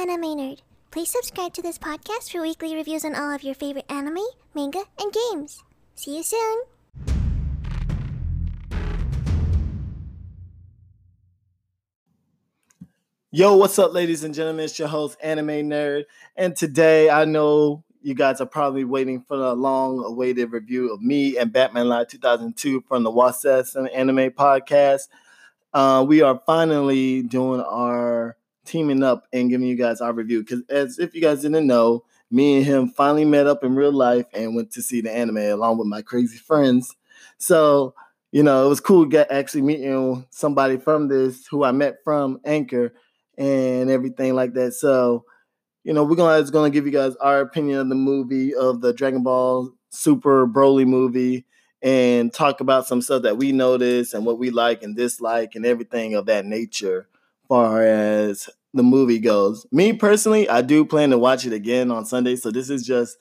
Anime Nerd. Please subscribe to this podcast for weekly reviews on all of your favorite anime, manga, and games. See you soon! Yo, what's up, ladies and gentlemen? It's your host, Anime Nerd. And today, I know you guys are probably waiting for the long-awaited review of me and Batman Live 2002 from the What's Awesome Anime Podcast. We are finally doing our teaming up and giving you guys our review. Because as if you guys didn't know, me and him finally met up in real life and went to see the anime along with my crazy friends. So, you know, it was cool actually meeting somebody from this who I met from Anchor and everything like that. So, you know, we're going to give you guys our opinion of the movie, of the Dragon Ball Super Broly movie, and talk about some stuff that we noticed and what we like and dislike and everything of that nature as far as the movie goes. Me personally, I do plan to watch it again on Sunday, so this is just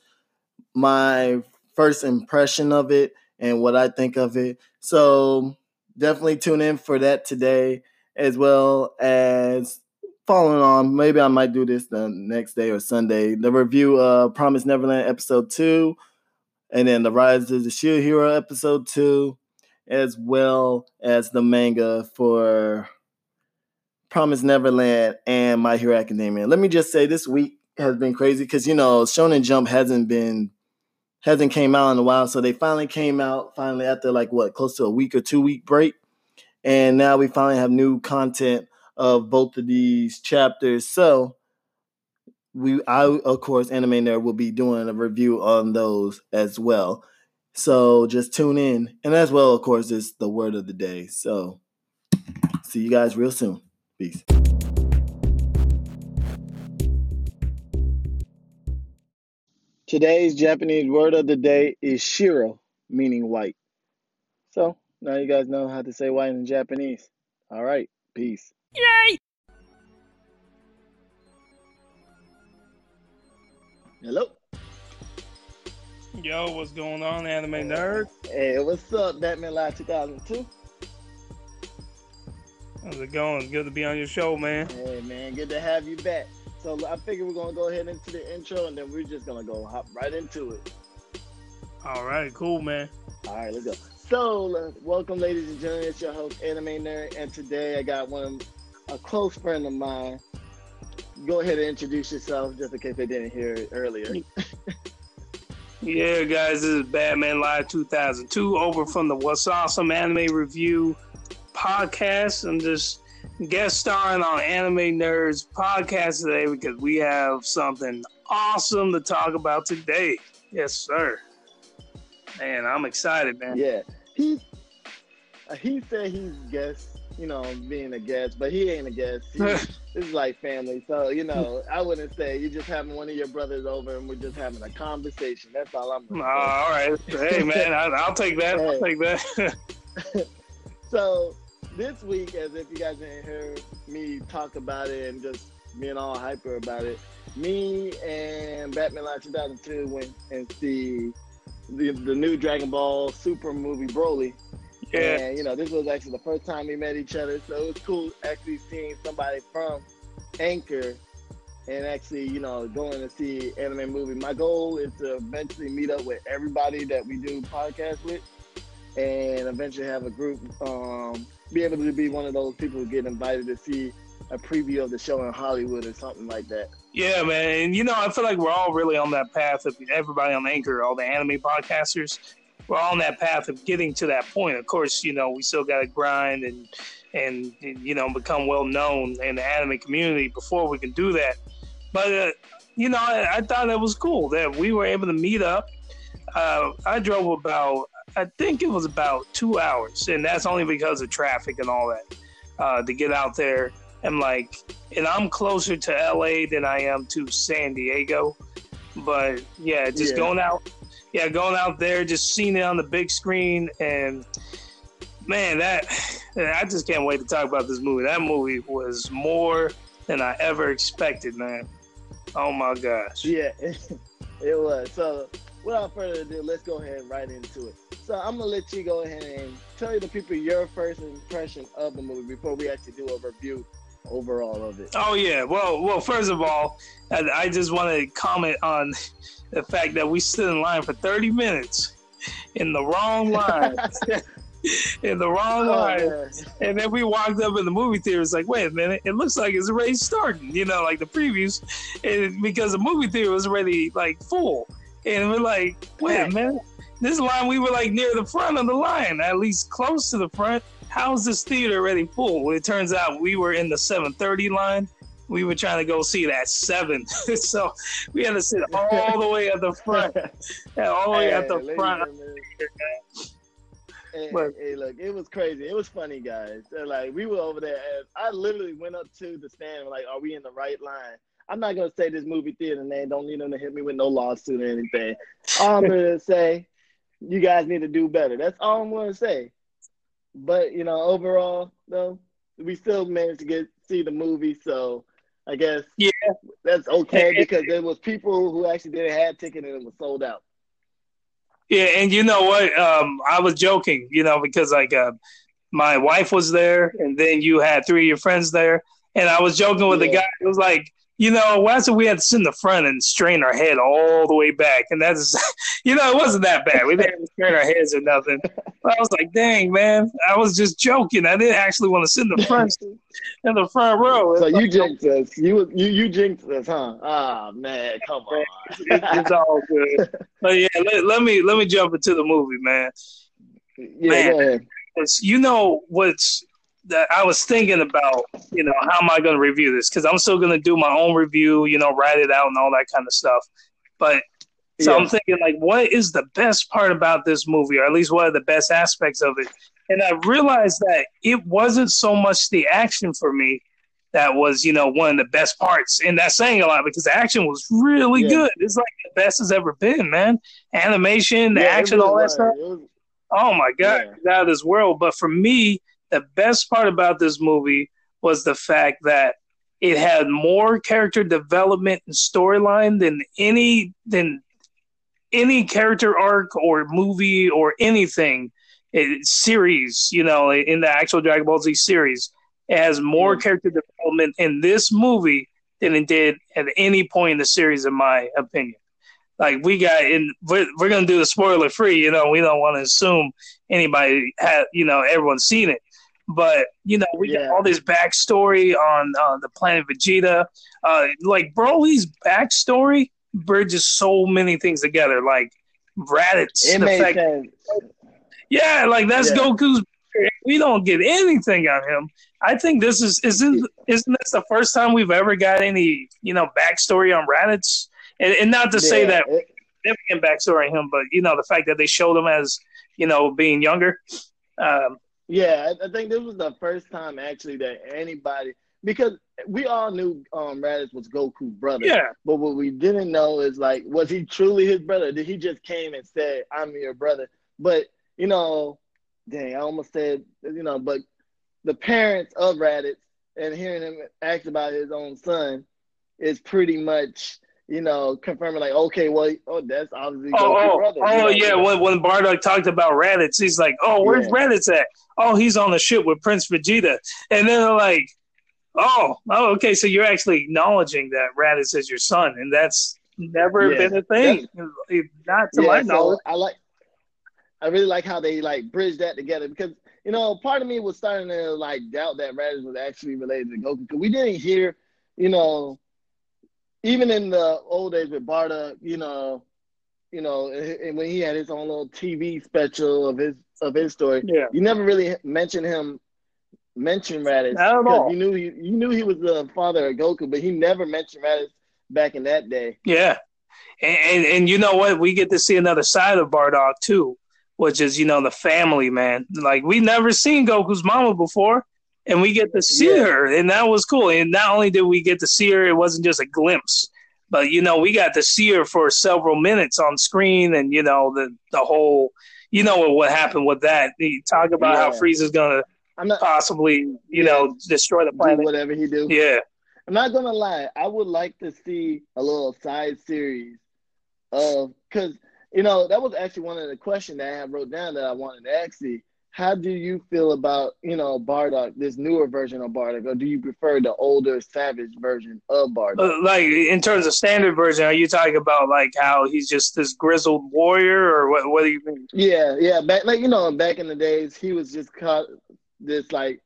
my first impression of it and what I think of it. So definitely tune in for that today, as well as following on, maybe I might do this the next day or Sunday, the review of Promised Neverland Episode 2, and then the Rise of the Shield Hero Episode 2, as well as the manga for Promised Neverland and My Hero Academia. Let me just say this week has been crazy because, you know, Shonen Jump hasn't came out in a while, so they finally came out after like close to a week or 2 week break, and now we finally have new content of both of these chapters. So I, of course, Anime Nerd will be doing a review on those as well. So just tune in. And as well, of course, it's the word of the day. So see you guys real soon. Peace. Today's Japanese word of the day is shiro, meaning white. So now you guys know how to say white in Japanese. All right. Peace. Yay! Hello. Yo, what's going on, Anime Nerd? Hey, what's up, Batman Live 2002? How's it going? It's good to be on your show, man. Hey, man, good to have you back. So I figure we're going to go ahead into the intro, and then we're just going to go hop right into it. All right, cool, man. All right, let's go. So, welcome, ladies and gentlemen. It's your host, Anime Nerd, and today I got a close friend of mine. Go ahead and introduce yourself, just in case they didn't hear it earlier. Yeah, guys, this is Batman Live 2002, over from the What's Awesome Anime Review Podcast. I'm just guest starring on Anime Nerd's podcast today because we have something awesome to talk about today. Yes, sir. Man, I'm excited, man. Yeah, he said he's guest. You know, being a guest, but he ain't a guest. It's like family. So, you know, I wouldn't say you're just having one of your brothers over and we're just having a conversation. That's all I'm going to say. All right. Hey, man, I'll take that. Hey. I'll take that. So this week, as if you guys didn't hear me talk about it and just being all hyper about it, me and Batman Live 2002 went and see the new Dragon Ball Super movie, Broly. Yeah. And, you know, this was actually the first time we met each other, so it was cool actually seeing somebody from Anchor and actually, you know, going to see anime movie. My goal is to eventually meet up with everybody that we do podcasts with and eventually have a group, be able to be one of those people who get invited to see a preview of the show in Hollywood or something like that. Yeah, man. And, you know, I feel like we're all really on that path. Everybody on Anchor, all the anime podcasters, we're on that path of getting to that point. Of course, you know, we still got to grind and you know, become well known in the anime community before we can do that. But, you know, I thought it was cool that we were able to meet up. I drove about 2 hours, and that's only because of traffic and all that, to get out there. And I'm closer to LA than I am to San Diego. But yeah, going out there, just seeing it on the big screen, and man, I just can't wait to talk about this movie. That movie was more than I ever expected, man. Oh my gosh. Yeah, it was. So without further ado, let's go ahead and right into it. So I'm going to let you go ahead and tell the people your first impression of the movie before we actually do a review overall of it? Oh yeah, well, first of all, I just want to comment on the fact that we stood in line for 30 minutes in the wrong line. Yeah. And then we walked up in the movie theater. It's like, wait a minute, it looks like it's already starting, you know, like the previews, and because the movie theater was already like full, and we're like, wait a minute, this line, we were like near the front of the line, at least close to the front. How's this theater already full? It turns out we were in the 7:30 line. We were trying to go see it at 7. So we had to sit all the way at the front. Hey, look, it was crazy. It was funny, guys. Like, we were over there, and I literally went up to the stand, like, are we in the right line? I'm not going to say this movie theater name. Don't need them to hit me with no lawsuit or anything. All I'm going to say, you guys need to do better. That's all I'm going to say. But, you know, overall, though, we still managed to see the movie, so I guess that's okay, because there was people who actually didn't have tickets and it was sold out. Yeah, and you know what? I was joking, you know, because like my wife was there, and then you had 3 of your friends there, and I was joking with the guy. It was like, you know, why so we had to sit in the front and strain our head all the way back? And that's, you know, it wasn't that bad. We didn't have to strain our heads or nothing. But I was like, dang, man, I was just joking. I didn't actually want to sit in the front row. So you jinxed us. You jinxed us, huh? Ah, man, come on. It's all good. But yeah, let me jump into the movie, man. Yeah, man, go ahead. You know what's that I was thinking about, you know, how am I going to review this? Because I'm still going to do my own review, you know, write it out and all that kind of stuff. But so I'm thinking, like, what is the best part about this movie, or at least what are the best aspects of it? And I realized that it wasn't so much the action for me that was, you know, one of the best parts. And that's saying a lot, because the action was really good. It's like the best it's ever been, man. Animation, the action, all that stuff. Oh, my God. Yeah. Out of this world. But for me, the best part about this movie was the fact that it had more character development and storyline than any character arc or movie or anything series, you know, in the actual Dragon Ball Z series. It has more character development in this movie than it did at any point in the series, in my opinion. Like, we got in, we're going to do the spoiler free, you know, we don't want to assume anybody had, you know, everyone's seen it. But, you know, we got all this backstory on the Planet Vegeta. Like, Broly's backstory bridges so many things together. Like, Raditz. It made sense. Yeah, like, that's Goku's. We don't get anything on him. I think this isn't this the first time we've ever got any, you know, backstory on Raditz? And not to say that significant backstory on him, but, you know, the fact that they showed him as, you know, being younger. I think this was the first time, actually, that anybody – because we all knew Raditz was Goku's brother. Yeah. But what we didn't know is, like, was he truly his brother? Did he just came and said, I'm your brother? But, you know, dang, I almost said, you know, but the parents of Raditz and hearing him ask about his own son is pretty much – you know, confirming, like, okay, well, that's obviously Goku's brother. When Bardock talked about Raditz, he's like, oh, where's Raditz at? Oh, he's on the ship with Prince Vegeta. And then they're like, oh, okay, so you're actually acknowledging that Raditz is your son, and that's never been a thing. Not to my knowledge. So I really like how they, like, bridge that together, because, you know, part of me was starting to, like, doubt that Raditz was actually related to Goku, because we didn't hear, you know, even in the old days with Bardock, you know, and when he had his own little TV special of his story, you never really mentioned Raditz. Not at all. You knew he was the father of Goku, but he never mentioned Raditz back in that day. Yeah, and you know what? We get to see another side of Bardock too, which is, you know, the family, man. Like, we never seen Goku's mama before. And we get to see her, and that was cool. And not only did we get to see her, it wasn't just a glimpse, but, you know, we got to see her for several minutes on screen, and, you know, the whole, you know, what happened with that. You talk about how Frieza's going to possibly, you know, destroy the planet. Do whatever he do. Yeah. I'm not going to lie. I would like to see a little side series of, because, you know, that was actually one of the questions that I had wrote down that I wanted to ask you. how do you feel about, you know, Bardock, this newer version of Bardock, or do you prefer the older, savage version of Bardock? Like, in terms of standard version, are you talking about, like, how he's just this grizzled warrior, or what do you mean? Yeah. Back in the days, he was just caught this, like,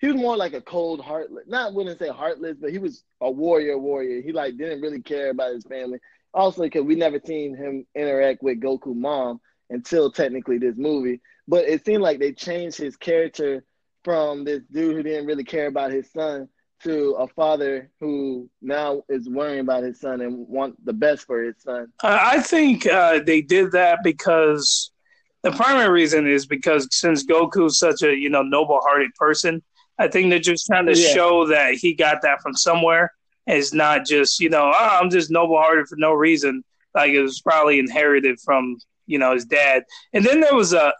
he was more like a cold, heartless, not wouldn't say heartless, but he was a warrior. He, like, didn't really care about his family. Also, because we never seen him interact with Goku mom until technically this movie. But it seemed like they changed his character from this dude who didn't really care about his son to a father who now is worrying about his son and want the best for his son. I think they did that because the primary reason is because since Goku's such a, you know, noble-hearted person, I think they're just trying to show that he got that from somewhere. It's not just, you know, I'm just noble-hearted for no reason. Like, it was probably inherited from, you know, his dad. And then there was a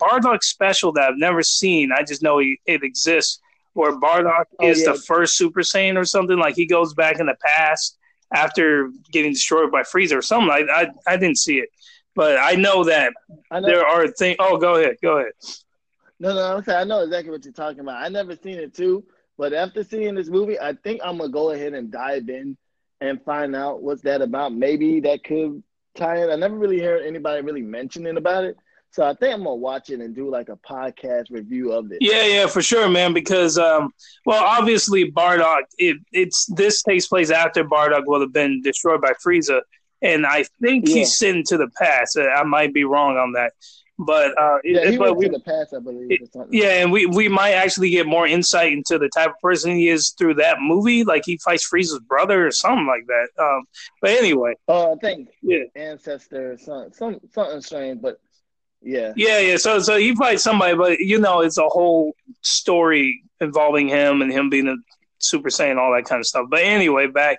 Bardock special that I've never seen. I just know it exists, where Bardock is the first Super Saiyan or something. Like, he goes back in the past after getting destroyed by Frieza or something. I didn't see it. But I know that there are things. Oh, go ahead. No, I'm sorry. I know exactly what you're talking about. I never seen it, too. But after seeing this movie, I think I'm going to go ahead and dive in and find out what's that about. Maybe that could tie in. I never really heard anybody really mentioning about it. So I think I'm going to watch it and do like a podcast review of it. Yeah, for sure, man. Because, obviously Bardock, this takes place after Bardock will have been destroyed by Frieza. And I think he's sent to the past. I might be wrong on that. But he went to the past, I believe. And we might actually get more insight into the type of person he is through that movie. Like, he fights Frieza's brother or something like that. But anyway, I think ancestor, something strange. But yeah. So he fights somebody, but you know, it's a whole story involving him and him being a Super Saiyan, all that kind of stuff. But anyway, back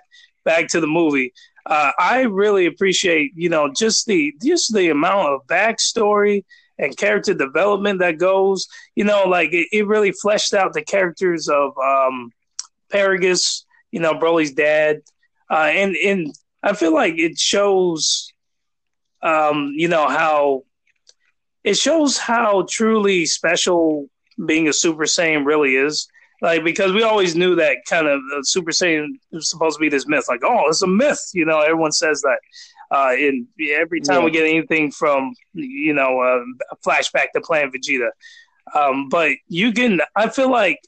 to the movie. I really appreciate, you know, just the amount of backstory and character development that goes, you know, like it really fleshed out the characters of Paragus, you know, Broly's dad. And I feel like it shows, how truly special being a Super Saiyan really is. Like, because we always knew that kind of Super Saiyan was supposed to be this myth. Like, oh, it's a myth. You know, everyone says that. And every time we get anything from, you know, a flashback to Planet Vegeta. But I feel like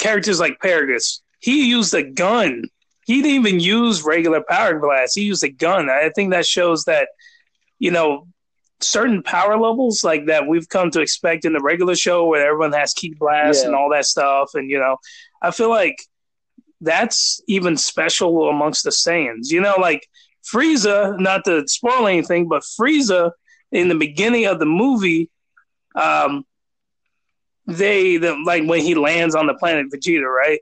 characters like Paragus, he used a gun. He didn't even use regular power blast. He used a gun. I think that shows that, you know, certain power levels like that we've come to expect in the regular show where everyone has key blasts and all that stuff. And, you know, I feel like that's even special amongst the Saiyans, you know, like Frieza, not to spoil anything, but Frieza in the beginning of the movie, like when he lands on the planet Vegeta, right?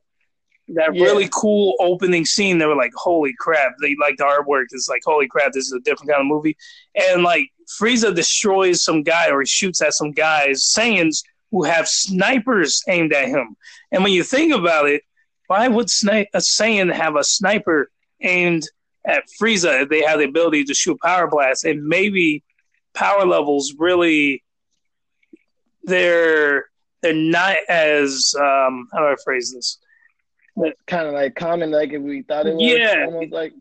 That really cool opening scene. They were like, holy crap. They like the artwork. It's like, holy crap, this is a different kind of movie. And like Frieza destroys some guy, or he shoots at some guys, Saiyans, who have snipers aimed at him. And when you think about it, why would a Saiyan have a sniper aimed at Frieza if they have the ability to shoot power blasts? And maybe power levels really, they're not as, how do I phrase this? It's kind of like common, like if we thought it was. Like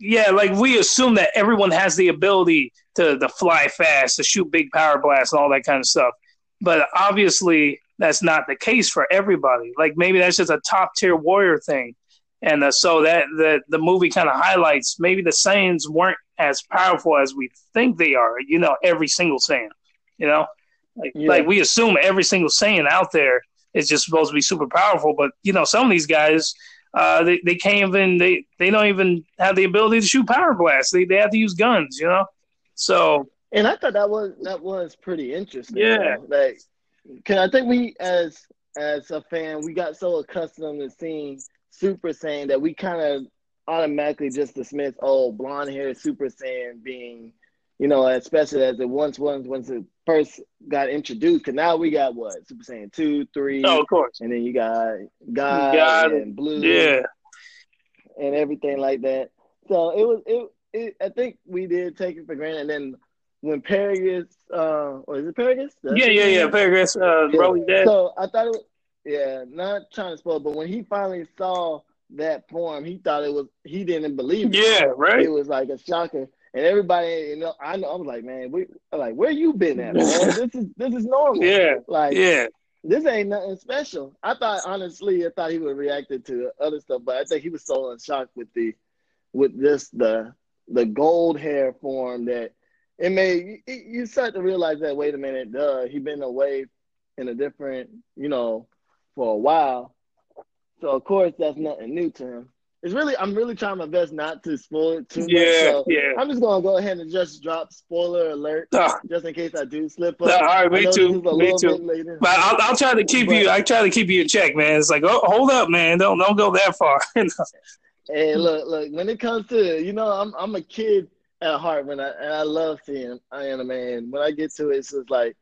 we assume that everyone has the ability to fly fast, to shoot big power blasts, and all that kind of stuff. But obviously, that's not the case for everybody. Like maybe that's just a top tier warrior thing, and so that the movie kind of highlights maybe the Saiyans weren't as powerful as we think they are. You know, every single Saiyan. You know, like we assume every single Saiyan out there is just supposed to be super powerful, but you know, some of these guys. They can't even they don't even have the ability to shoot power blasts. They have to use guns, you know. So and I thought that was pretty interesting. Yeah, like because I think we as a fan we got so accustomed to seeing Super Saiyan that we kind of automatically just dismiss blonde haired Super Saiyan being, you know, especially as it once it first got introduced. Because now we got what? Super Saiyan 2, 3. Oh, of course. And then you got God and Blue. Yeah. And everything like that. So it was, I think we did take it for granted. And then when Paragus, or is it Paragus? Yeah. Paragus, Broly's dad. So I thought it was, not trying to spoil, but when he finally saw that form, he thought it was, he didn't believe it. Yeah, right. It was like a shocker. And everybody, I was like, man, where you been at, man? This is normal. Yeah. This ain't nothing special. I thought he would have reacted to other stuff, but I think he was so in shock with the gold hair form that it made you start to realize that, wait a minute, he been away in a different, for a while. So of course that's nothing new to him. It's really, I'm really trying my best not to spoil it too much. Yeah. I'm just gonna go ahead and just drop spoiler alert, just in case I do slip up. All right, me too. But I'll try to keep you. I try to keep you in check, man. It's like, oh, hold up, man. Don't go that far. Hey, look. When it comes to I'm a kid at heart, and I love seeing anime. And when I get to it, it's just like,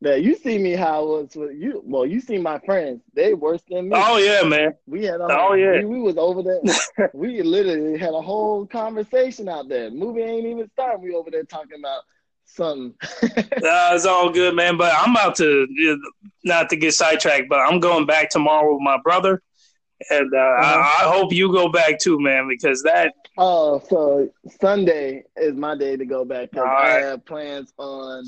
that you see me how I was with you. Well, you see my friends; they worse than me. Oh yeah, man. We had. We was over there. We literally had a whole conversation out there. Movie ain't even started. We over there talking about something. It's all good, man. But I'm about to, not to get sidetracked, but I'm going back tomorrow with my brother, and I hope you go back too, man, because that. Oh, so Sunday is my day to go back. I have plans on.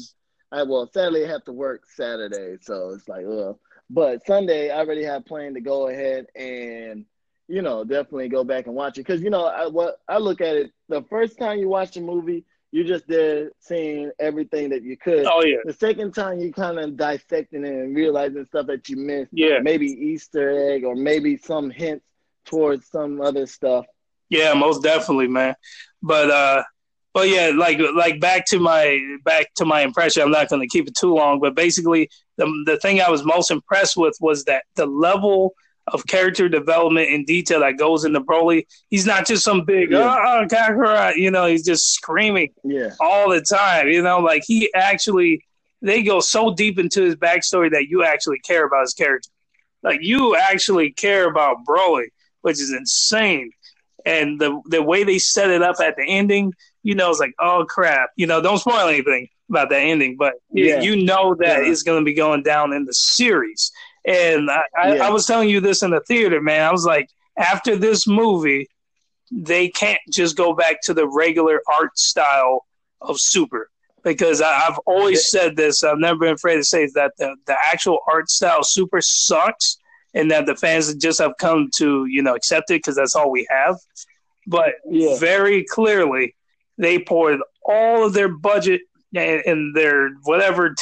Sadly, I have to work Saturday, so it's like, ugh. But Sunday, I already have planned to go ahead and, definitely go back and watch it. Because, I look at it, the first time you watch a movie, you're just there seeing everything that you could. Oh, yeah. The second time, you kind of dissecting it and realizing stuff that you missed. Yeah. Maybe Easter egg or maybe some hints towards some other stuff. Yeah, most definitely, man. But, well, yeah, like back to my impression. I'm not going to keep it too long, but basically, the thing I was most impressed with was that the level of character development and detail that goes into Broly. He's not just some big Kakarot, He's just screaming all the time. Like he actually, they go so deep into his backstory that you actually care about his character. Like you actually care about Broly, which is insane. And the way they set it up at the ending. It's like, oh, crap. Don't spoil anything about that ending, but it's going to be going down in the series. And I was telling you this in the theater, man. I was like, after this movie, they can't just go back to the regular art style of Super. Because I've always said this. I've never been afraid to say that the actual art style Super sucks and that the fans just have come to, accept it because that's all we have. But very clearly, they poured all of their budget and their whatever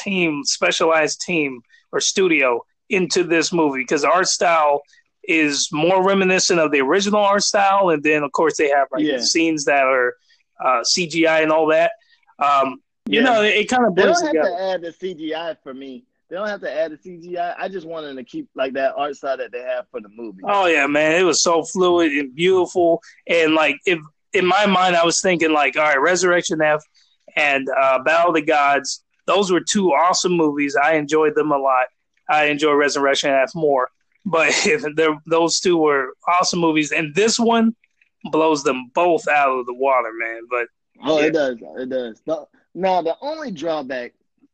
specialized team or studio into this movie because art style is more reminiscent of the original art style. And then, of course, they have scenes that are CGI and all that. It kind of blends together. They don't have to add the CGI for me. They don't have to add the CGI. I just wanted to keep like that art style that they have for the movie. Oh, yeah, man. It was so fluid and beautiful. And in my mind, I was thinking all right, Resurrection F and Battle of the Gods, those were two awesome movies. I enjoyed them a lot. I enjoy Resurrection F more. But those two were awesome movies. And this one blows them both out of the water, man. But It does. Now, the only drawback,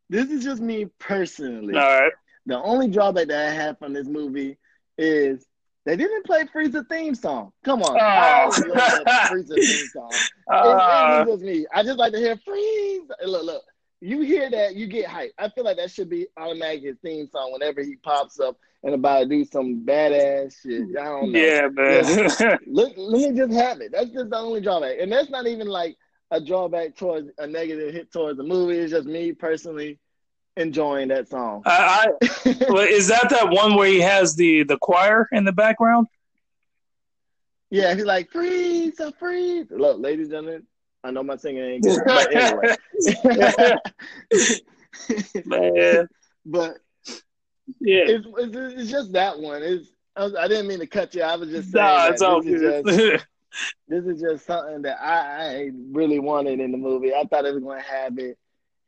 this is just me personally. All right. The only drawback that I have from this movie is they didn't play Frieza theme song. Come on. Frieza theme song. It's just me. I just like to hear Frieza. Look. You hear that, you get hyped. I feel like that should be automatic his theme song whenever he pops up and about to do some badass shit. I don't know. Yeah, man. Let me just have it. That's just the only drawback. And that's not even like a drawback towards a negative hit towards the movie. It's just me personally enjoying that song. Is that one where he has the choir in the background? Yeah, he's like, Frieza, Frieza. Look, ladies and gentlemen, I know my singing ain't good, but anyway. Man. But it's just that one. I didn't mean to cut you. I was just saying it's all good. This is just something that I really wanted in the movie. I thought it was going to have it.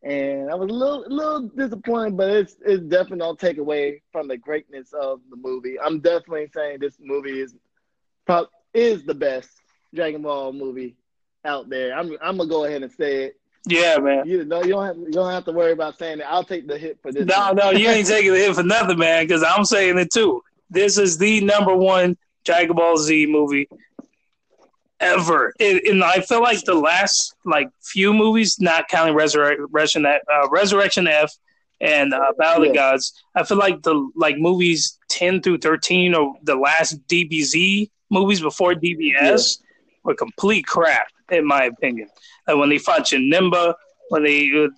And I was a little disappointed, but it's definitely don't take away from the greatness of the movie. I'm definitely saying this movie is the best Dragon Ball movie out there. I'm gonna go ahead and say it. Yeah, man. You don't have to worry about saying that. I'll take the hit for this. No, you ain't taking the hit for nothing, man, because I'm saying it too. This is the number one Dragon Ball Z movie ever. And I feel like the last few movies, not counting Resurrection F and Battle of the Gods, I feel like the movies 10 through 13 or the last DBZ movies before DBS were complete crap, in my opinion. Like when they fought Janimba, when they were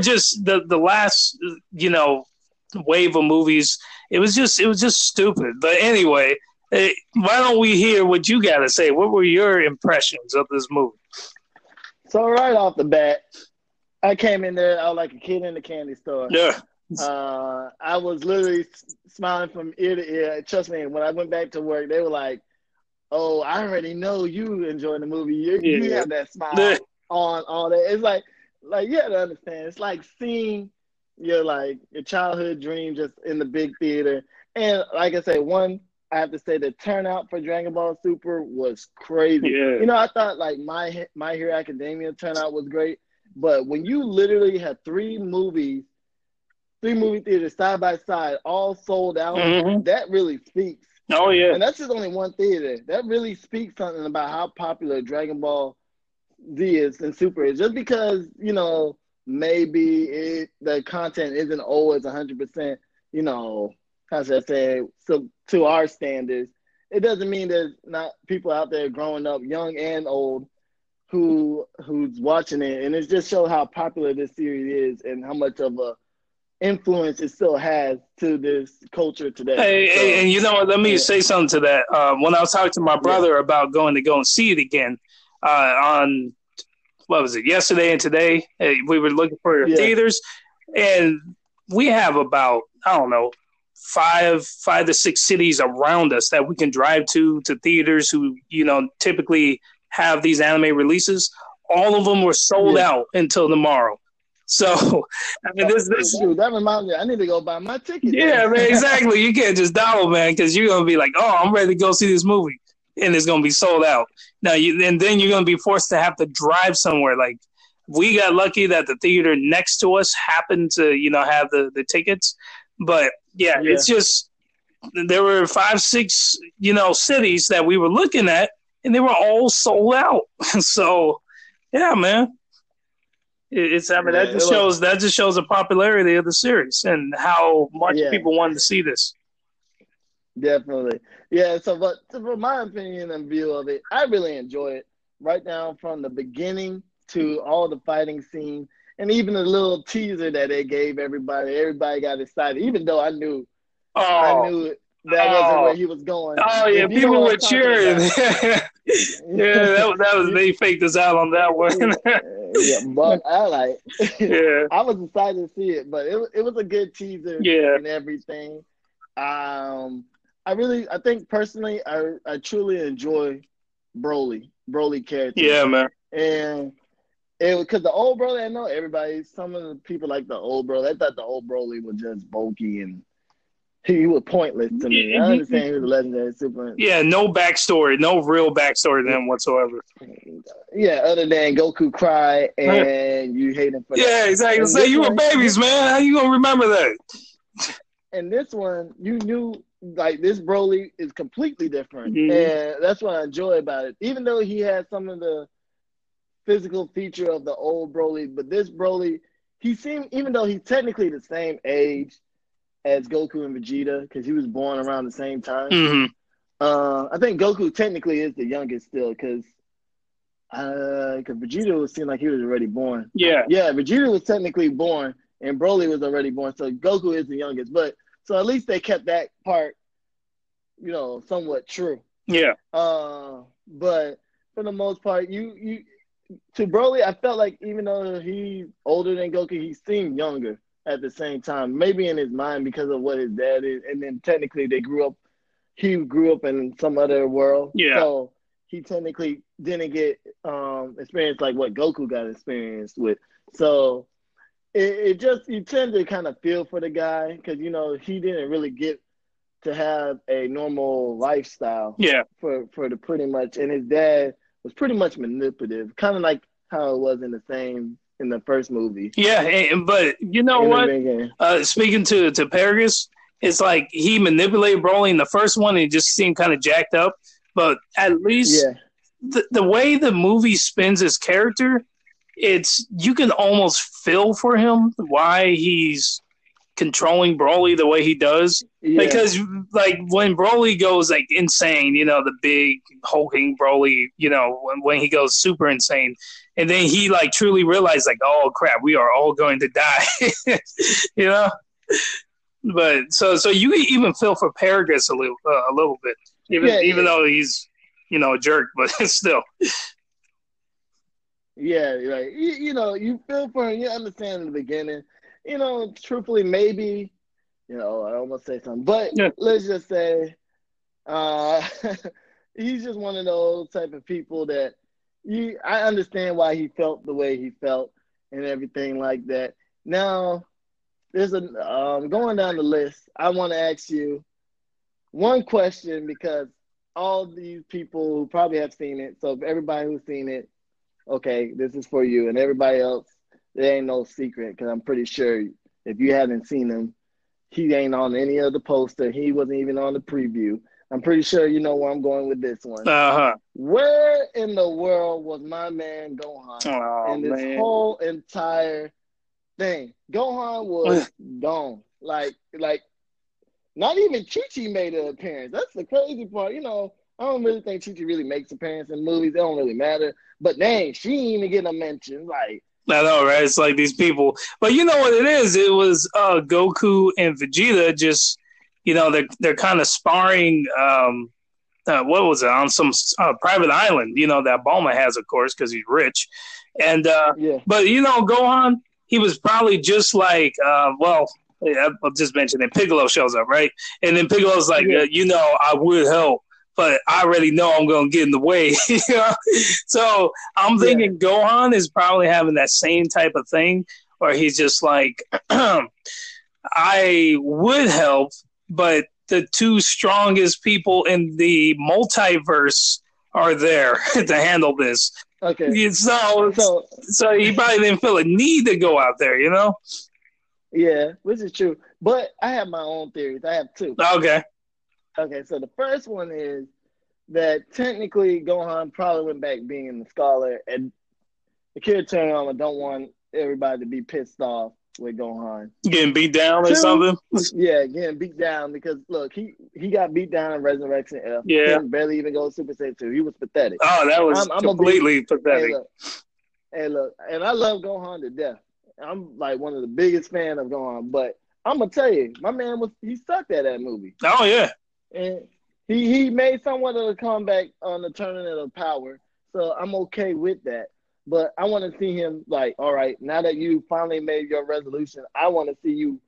just the last, wave of movies. It was just stupid. But anyway, why don't we hear what you got to say? What were your impressions of this movie? So right off the bat, I came in there, I was like a kid in the candy store. Yeah. I was literally smiling from ear to ear. Trust me, when I went back to work, they were like, "Oh, I already know you enjoying the movie. You have that smile on all that." It's like you have to understand. It's like seeing your childhood dream just in the big theater. And like I said, I have to say the turnout for Dragon Ball Super was crazy. Yeah. I thought My Hero Academia turnout was great, but when you literally had three movie theaters side by side, all sold out, that really speaks. Oh, yeah. And that's just only one theater. That really speaks something about how popular Dragon Ball Z is and Super is. Just because, maybe the content isn't always 100%, how should I say, so to our standards, it doesn't mean there's not people out there growing up, young and old, who's watching it. And it just shows how popular this series is and how much of a influence it still has to this culture today. And let me say something to that. When I was talking to my brother about going to see it again on, what was it, yesterday and today, we were looking for theaters, and we have about, I don't know, five to six cities around us that we can drive to theaters who, typically have these anime releases. All of them were sold out until tomorrow. So, I mean, this dude, that reminds me, I need to go buy my ticket. Yeah, man, exactly. You can't just double, man, because you're going to be like, "Oh, I'm ready to go see this movie," and it's going to be sold out. Now, and then you're going to be forced to have to drive somewhere. Like, we got lucky that the theater next to us happened to, have the tickets. But, yeah, it's just, there were five, six, cities that we were looking at, and they were all sold out. So, yeah, man. That just shows the popularity of the series and how much people wanted to see this. Definitely. Yeah, so from my opinion and view of it, I really enjoy it. Right now, from the beginning to all the fighting scene and even the little teaser that they gave everybody got excited, even though I knew that wasn't where he was going. Oh, yeah, people were cheering. that was they faked us out on that one. But I was excited to see it, but it was a good teaser and everything. I think personally, I truly enjoy Broly character. Yeah, man. And because the old Broly, I know some of the people like the old Broly. I thought the old Broly was just bulky and he was pointless to me. I understand he was a legendary super. Yeah, no backstory, no real backstory to him whatsoever. Yeah, other than Goku cry and you hate him for that. Yeah, exactly. So you were babies, man. How you gonna remember that? And this one, you knew this Broly is completely different, and that's what I enjoy about it. Even though he has some of the physical feature of the old Broly, but this Broly, he seemed, even though he's technically the same age as Goku and Vegeta, because he was born around the same time. I think Goku technically is the youngest still, because Vegeta seemed like he was already born. Yeah, Vegeta was technically born, and Broly was already born, so Goku is the youngest. But so at least they kept that part, somewhat true. Yeah. But for the most part, you to Broly, I felt like even though he's older than Goku, he seemed younger at the same time, maybe in his mind because of what his dad is, and then technically he grew up in some other world, so he technically didn't get experience like what Goku got experienced with. So it just, you tend to kind of feel for the guy, because he didn't really get to have a normal lifestyle, for the pretty much, and his dad was pretty much manipulative, kind of like how it was in the same in the first movie. Yeah, but you know what? Speaking to Paragus, it's like he manipulated Broly in the first one and just seemed kind of jacked up. But at least the way the movie spins his character, it's you can almost feel for him why he's controlling Broly the way he does. Yeah. Because like when Broly goes like insane, you know, the big hulking Broly, you know, when he goes super insane, and then he like truly realized like, oh crap, we are all going to die. You know? But so you even feel for Paragus a little bit, even though he's, you know, a jerk, but still. Yeah, like you know, you feel for him. You understand in the beginning, you know. Truthfully, maybe, you know, I almost say something, but let's just say, he's just one of those type of people that I understand why he felt the way he felt and everything like that. Now, there's a going down the list. I want to ask you one question because all these people who probably have seen it. So everybody who's seen it. Okay, this is for you. And everybody else, there ain't no secret, because I'm pretty sure if you haven't seen him, he ain't on any of the poster. He wasn't even on the preview. I'm pretty sure you know where I'm going with this one. Uh-huh. Where in the world was my man Gohan this whole entire thing? Gohan was gone. Like, not even Chi-Chi made an appearance. That's the crazy part, you know. I don't really think Chi-Chi really makes appearances in movies. They don't really matter. But dang, she ain't even getting a mention. Like I know, right? It's like these people. But you know what it is? It was Goku and Vegeta just, you know, they're kind of sparring. What was it on some private island? You know that Bulma has, of course, because he's rich. And but you know, Gohan, he was probably just like, I'll just mention that Piccolo shows up, right? And then Piccolo's like, you know, I would help, but I already know I'm going to get in the way. You know? So I'm thinking Gohan is probably having that same type of thing, or he's just like, I would help, but the two strongest people in the multiverse are there to handle this. Okay. So he probably didn't feel a need to go out there, you know? Yeah, which is true. But I have my own theories. I have two. Okay, so the first one is that technically Gohan probably went back being the scholar, and Akira Toriyama don't want everybody to be pissed off with Gohan getting beat down or something. Yeah, getting beat down because look, he got beat down in Resurrection F. Yeah, he didn't barely even go Super Saiyan 2. He was pathetic. Oh, that was I'm completely pathetic. Hey, look, and I love Gohan to death. I'm like one of the biggest fan of Gohan, but I'm gonna tell you, my man he sucked at that movie. Oh yeah. And he made somewhat of a comeback on the tournament of power, so I'm okay with that. But I want to see him like, all right, now that you finally made your resolution, I want to see you,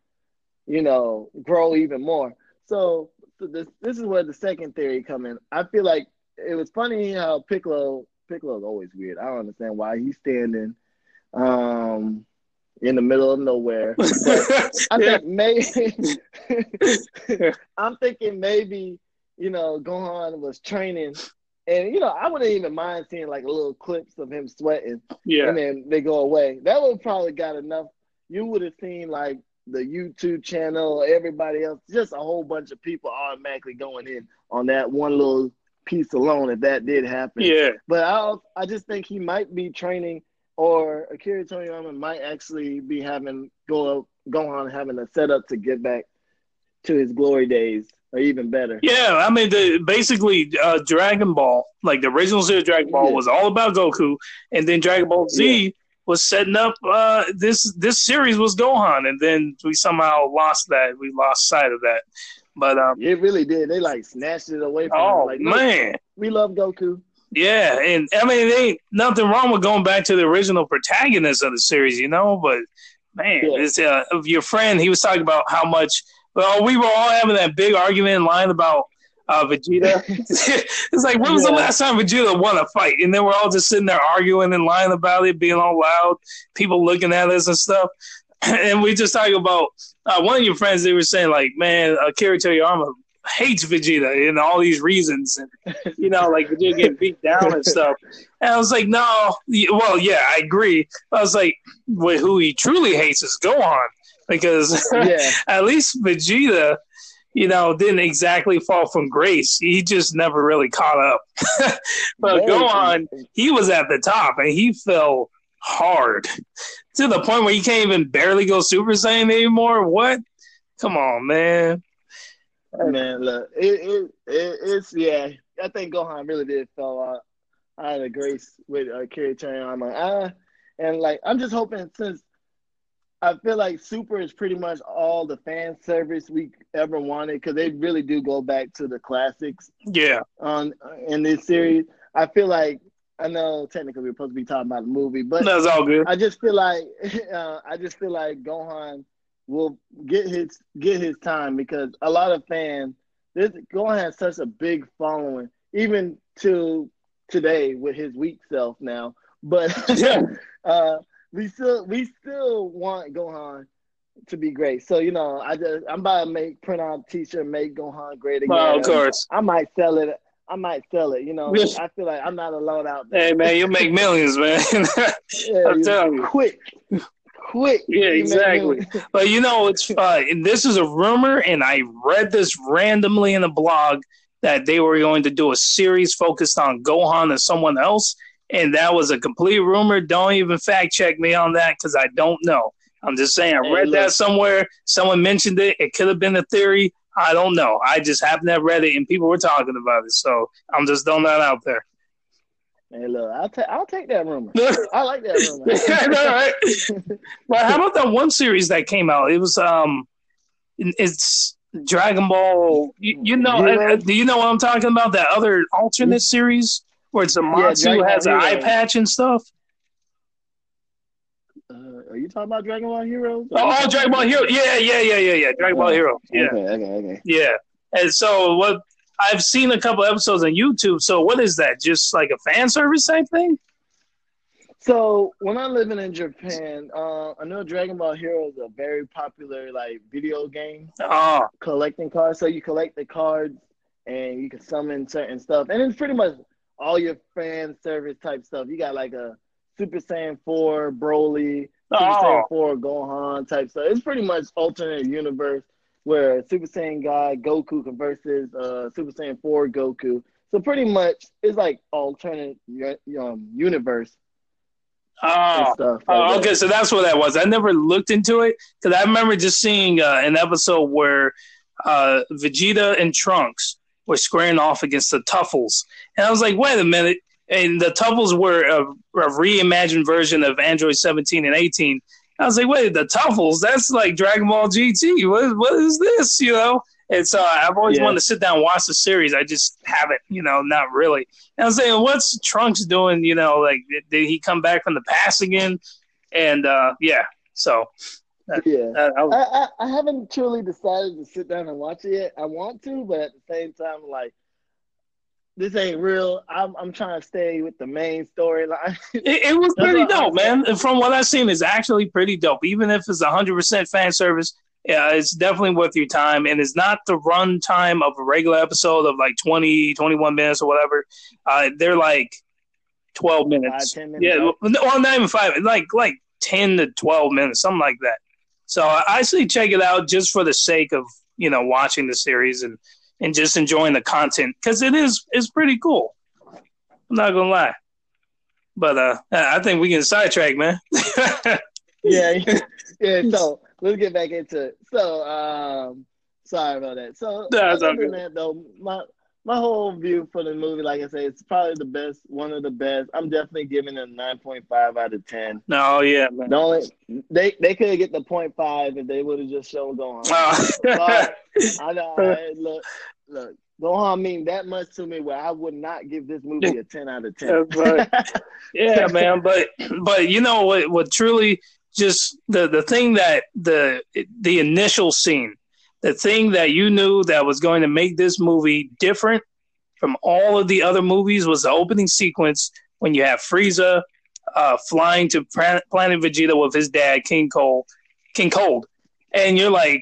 you know, grow even more. So this is where the second theory come in. I feel like it was funny how Piccolo's always weird. I don't understand why he's standing in the middle of nowhere. I'm thinking maybe, you know, Gohan was training, and you know, I wouldn't even mind seeing like little clips of him sweating. Yeah. And then they go away. That would probably got enough. You would have seen like the YouTube channel, everybody else, just a whole bunch of people automatically going in on that one little piece alone if that did happen. Yeah. But I just think he might be training. Or Akira Toriyama might actually be having Gohan having a setup to get back to his glory days, or even better. Yeah, I mean, basically, Dragon Ball, like the original series of Dragon Ball, was all about Goku, and then Dragon Ball Z was setting up this series was Gohan, and then we somehow lost that. We lost sight of that. But it really did. They like snatched it away from him. Like, man, we love Goku. Yeah, and I mean, there ain't nothing wrong with going back to the original protagonist of the series, you know, but, man, it's, your friend, he was talking about how much, well, we were all having that big argument in line about Vegeta. It's like, when was the last time Vegeta won a fight? And then we're all just sitting there arguing and lying about it, being all loud, people looking at us and stuff. And we just talking about, one of your friends, they were saying, like, man, Akira Toriyama hates Vegeta and all these reasons, and like Vegeta getting beat down and stuff. And I was like, no, well, yeah, I agree. I was like, well, who he truly hates is Gohan, because at least Vegeta, didn't exactly fall from grace. He just never really caught up. But Gohan, he was at the top, and he fell hard to the point where he can't even barely go Super Saiyan anymore. What? Come on, man. Man, look, it's I think Gohan really did fall out of grace with Kerry Train. I'm like, I'm just hoping, since I feel like Super is pretty much all the fan service we ever wanted, because they really do go back to the classics. Yeah. In this series, I feel like, I know technically we're supposed to be talking about the movie, but that's all good. I just feel like Gohan will get his time, because a lot of fans, Gohan has such a big following, even to today with his weak self now. But we still want Gohan to be great. So I'm about to print out a T-shirt, make Gohan great again. Well, of course, I might sell it. I feel like I'm not alone out there. Hey, man, you'll make millions, man. I'm telling you, quick. Yeah, exactly. But it's and this is a rumor, and I read this randomly in a blog that they were going to do a series focused on Gohan and someone else, and that was a complete rumor. Don't even fact check me on that, because I don't know. I'm just saying I read that somewhere. Someone mentioned it. It could have been a theory. I don't know. I just happen to have read it, and people were talking about it. So I'm just throwing that out there. Hey, look, I'll take that rumor. I like that rumor. Yeah, all right. Well, how about that one series that came out? It was it's Dragon Ball. Do you know what I'm talking about? That other alternate series where it's a Matsu has an eye patch and stuff. Are you talking about Dragon Ball Hero? Dragon Ball Hero. Yeah. Dragon Ball Hero. Yeah. Okay. Yeah. And so what? I've seen a couple episodes on YouTube. So what is that? Just like a fan service type thing? So when I'm living in Japan, I know Dragon Ball Hero is a very popular video game. Oh. Collecting cards. So you collect the cards and you can summon certain stuff. And it's pretty much all your fan service type stuff. You got a Super Saiyan 4, Broly, Super Saiyan 4, Gohan type stuff. It's pretty much alternate universe where Super Saiyan God Goku versus Super Saiyan 4 Goku. So pretty much it's alternate universe. Okay, so that's what that was. I never looked into it, because I remember just seeing an episode where Vegeta and Trunks were squaring off against the Tuffles. And I was like, wait a minute. And the Tuffles were a reimagined version of Android 17 and 18. I was like, wait, the Tuffles? That's like Dragon Ball GT. What is this, And so I've always wanted to sit down and watch the series. I just haven't, not really. And I was saying, what's Trunks doing, did he come back from the past again? And, so. I haven't truly decided to sit down and watch it yet. I want to, but at the same time, this ain't real. I'm trying to stay with the main storyline. It was pretty dope, man. And from what I've seen, it's actually pretty dope. Even if it's 100% fan service, it's definitely worth your time. And it's not the run time of a regular episode of 20, 21 minutes or whatever. They're 12 minutes. 5, 10 minutes. Yeah, well, not even 5. 10 to 12 minutes, something like that. So I say check it out just for the sake of, watching the series and just enjoying the content, because it's pretty cool. I'm not gonna lie, but I think we can sidetrack, man. yeah. So let's get back into it. So sorry about that. So that, though, my whole view for the movie, like I say, it's probably the best, one of the best. I'm definitely giving it a 9.5 out of 10. Oh, yeah, man. The only, they could get the 0.5 if they would have just shown Gohan. I know. Look, Gohan mean that much to me where I would not give this movie a 10 out of 10. Yeah, man. But what truly just the thing that the initial scene, the thing that you knew that was going to make this movie different from all of the other movies was the opening sequence when you have Frieza flying to Planet Vegeta with his dad, King Cold. And you're like,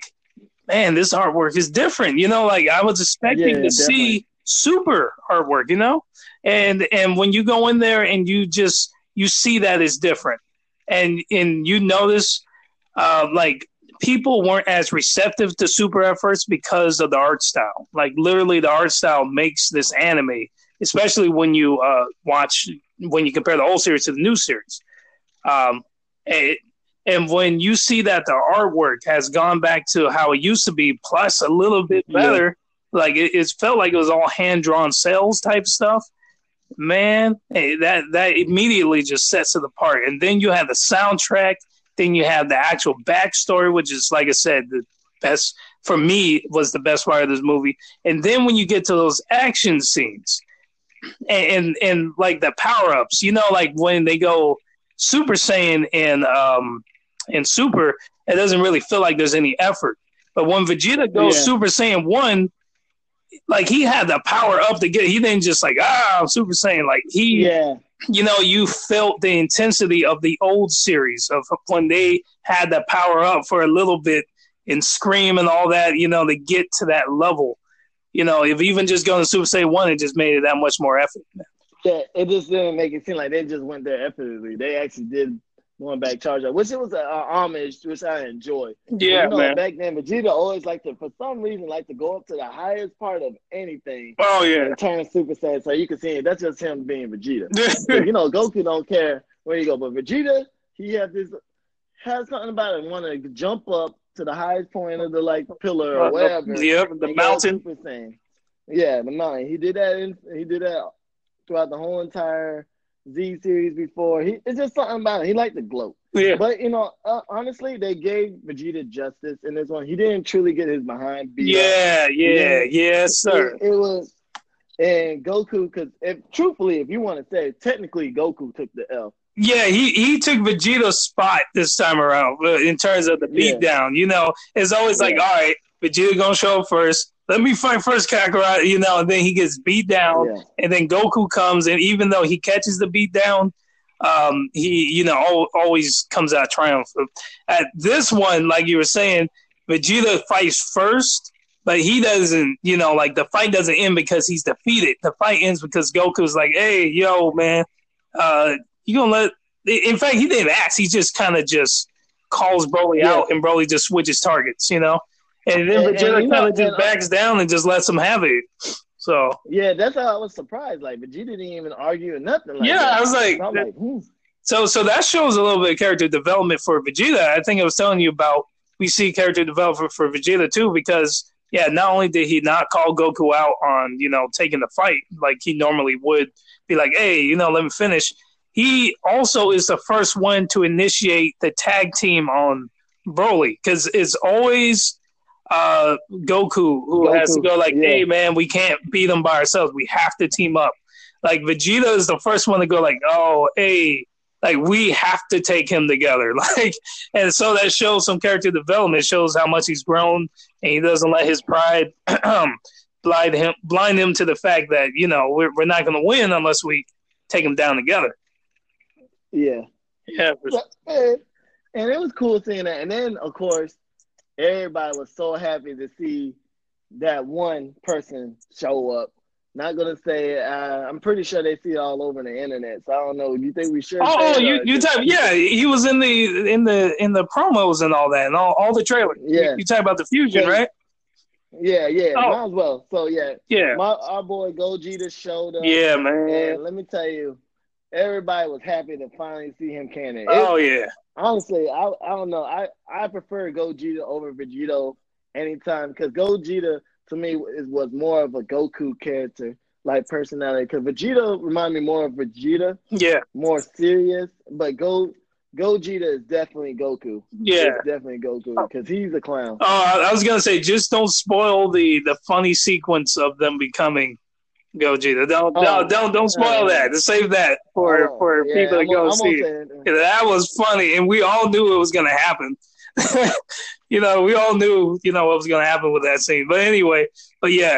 man, this artwork is different. You know, like I was expecting to see super artwork, you know? And when you go in there and you just, you see that it's different. And you notice like people weren't as receptive to super at first because of the art style. Like literally the art style makes this anime, especially when you when you compare the old series to the new series. And when you see that the artwork has gone back to how it used to be, plus a little bit better, like it felt like it was all hand-drawn cells type stuff, man, that immediately just sets it apart. And then you have the soundtrack, then you have the actual backstory, which is, like I said, the best, for me, was the best part of this movie. And then when you get to those action scenes and like the power-ups, you know, like when they go Super Saiyan and Super, it doesn't really feel like there's any effort. But when Vegeta goes Super Saiyan 1, like he had the power up to get it. He didn't just like, I'm Super Saiyan. Like he, you know, you felt the intensity of the old series of when they had the power up for a little bit and scream and all that, you know, to get to that level. You know, if even just going to Super Saiyan 1, it just made it that much more effort. Yeah, it just didn't make it seem like they just went there effortlessly. They actually did one back charge up, which it was a homage, which I enjoy. Yeah, you know, man. Back then, Vegeta always liked to, for some reason, like to go up to the highest part of anything. Oh, yeah. And turn Super Saiyan, so you can see it. That's just him being Vegeta. So, you know, Goku don't care where you go, but Vegeta, he has something about him, want to jump up to the highest point of the, like, pillar or whatever. The mountain. Super Saiyan. Yeah, the mountain. He did that. He did that throughout the whole entire Z series before. It's just something about it. He liked to gloat. Yeah. But, you know, honestly, they gave Vegeta justice in this one. He didn't truly get his behind beat. Yes, sir. It was, and Goku, because truthfully, if you want to say, technically Goku took the L. Yeah, he took Vegeta's spot this time around in terms of the beatdown. You know, it's always like, all right, Vegeta gonna show up first. Let me fight first, Kakarot, you know, and then he gets beat down, and then Goku comes, and even though he catches the beat down, he, you know, always comes out triumphant. At this one, like you were saying, Vegeta fights first, but he doesn't, you know, like the fight doesn't end because he's defeated. The fight ends because Goku's like, hey, yo, man, you gonna let – in fact, he didn't ask. He just kind of just calls Broly out, and Broly just switches targets, you know? And then Vegeta kind of just backs down and just lets him have it. So yeah, that's how I was surprised. Like Vegeta didn't even argue or nothing. Like that. I was like, so that shows a little bit of character development for Vegeta. I think I was telling you about we see character development for Vegeta too because not only did he not call Goku out on taking the fight like he normally would be like, hey, let me finish. He also is the first one to initiate the tag team on Broly because it's always Goku has to go like, hey man, we can't beat him by ourselves, we have to team up. Like Vegeta is the first one to go like, oh hey, like we have to take him together. Like, and so that shows some character development, shows how much he's grown, and he doesn't let his pride blind him to the fact that we're not going to win unless we take him down together. And it was cool seeing that. And then of course everybody was so happy to see that one person show up. Not going to say it. I'm pretty sure they see it all over the internet. So I don't know. Do you think we should? He was in the promos and all that and all the trailers. Yeah. You talk about the fusion, right? Yeah. Oh. Might as well. So, our boy Gogeta showed up. Yeah, man. And let me tell you, everybody was happy to finally see him canon. Honestly, I don't know. I prefer Gogeta over Vegito anytime because Gogeta, to me, was more of a Goku character, like personality. Because Vegito remind me more of Vegeta. Yeah. More serious. But Gogeta is definitely Goku. Yeah. He's definitely Goku because he's a clown. Oh, I was going to say, just don't spoil the funny sequence of them becoming Gogeta. Don't spoil that. Just save that for people to go see it. That was funny, and we all knew it was going to happen. We all knew, what was going to happen with that scene. But anyway,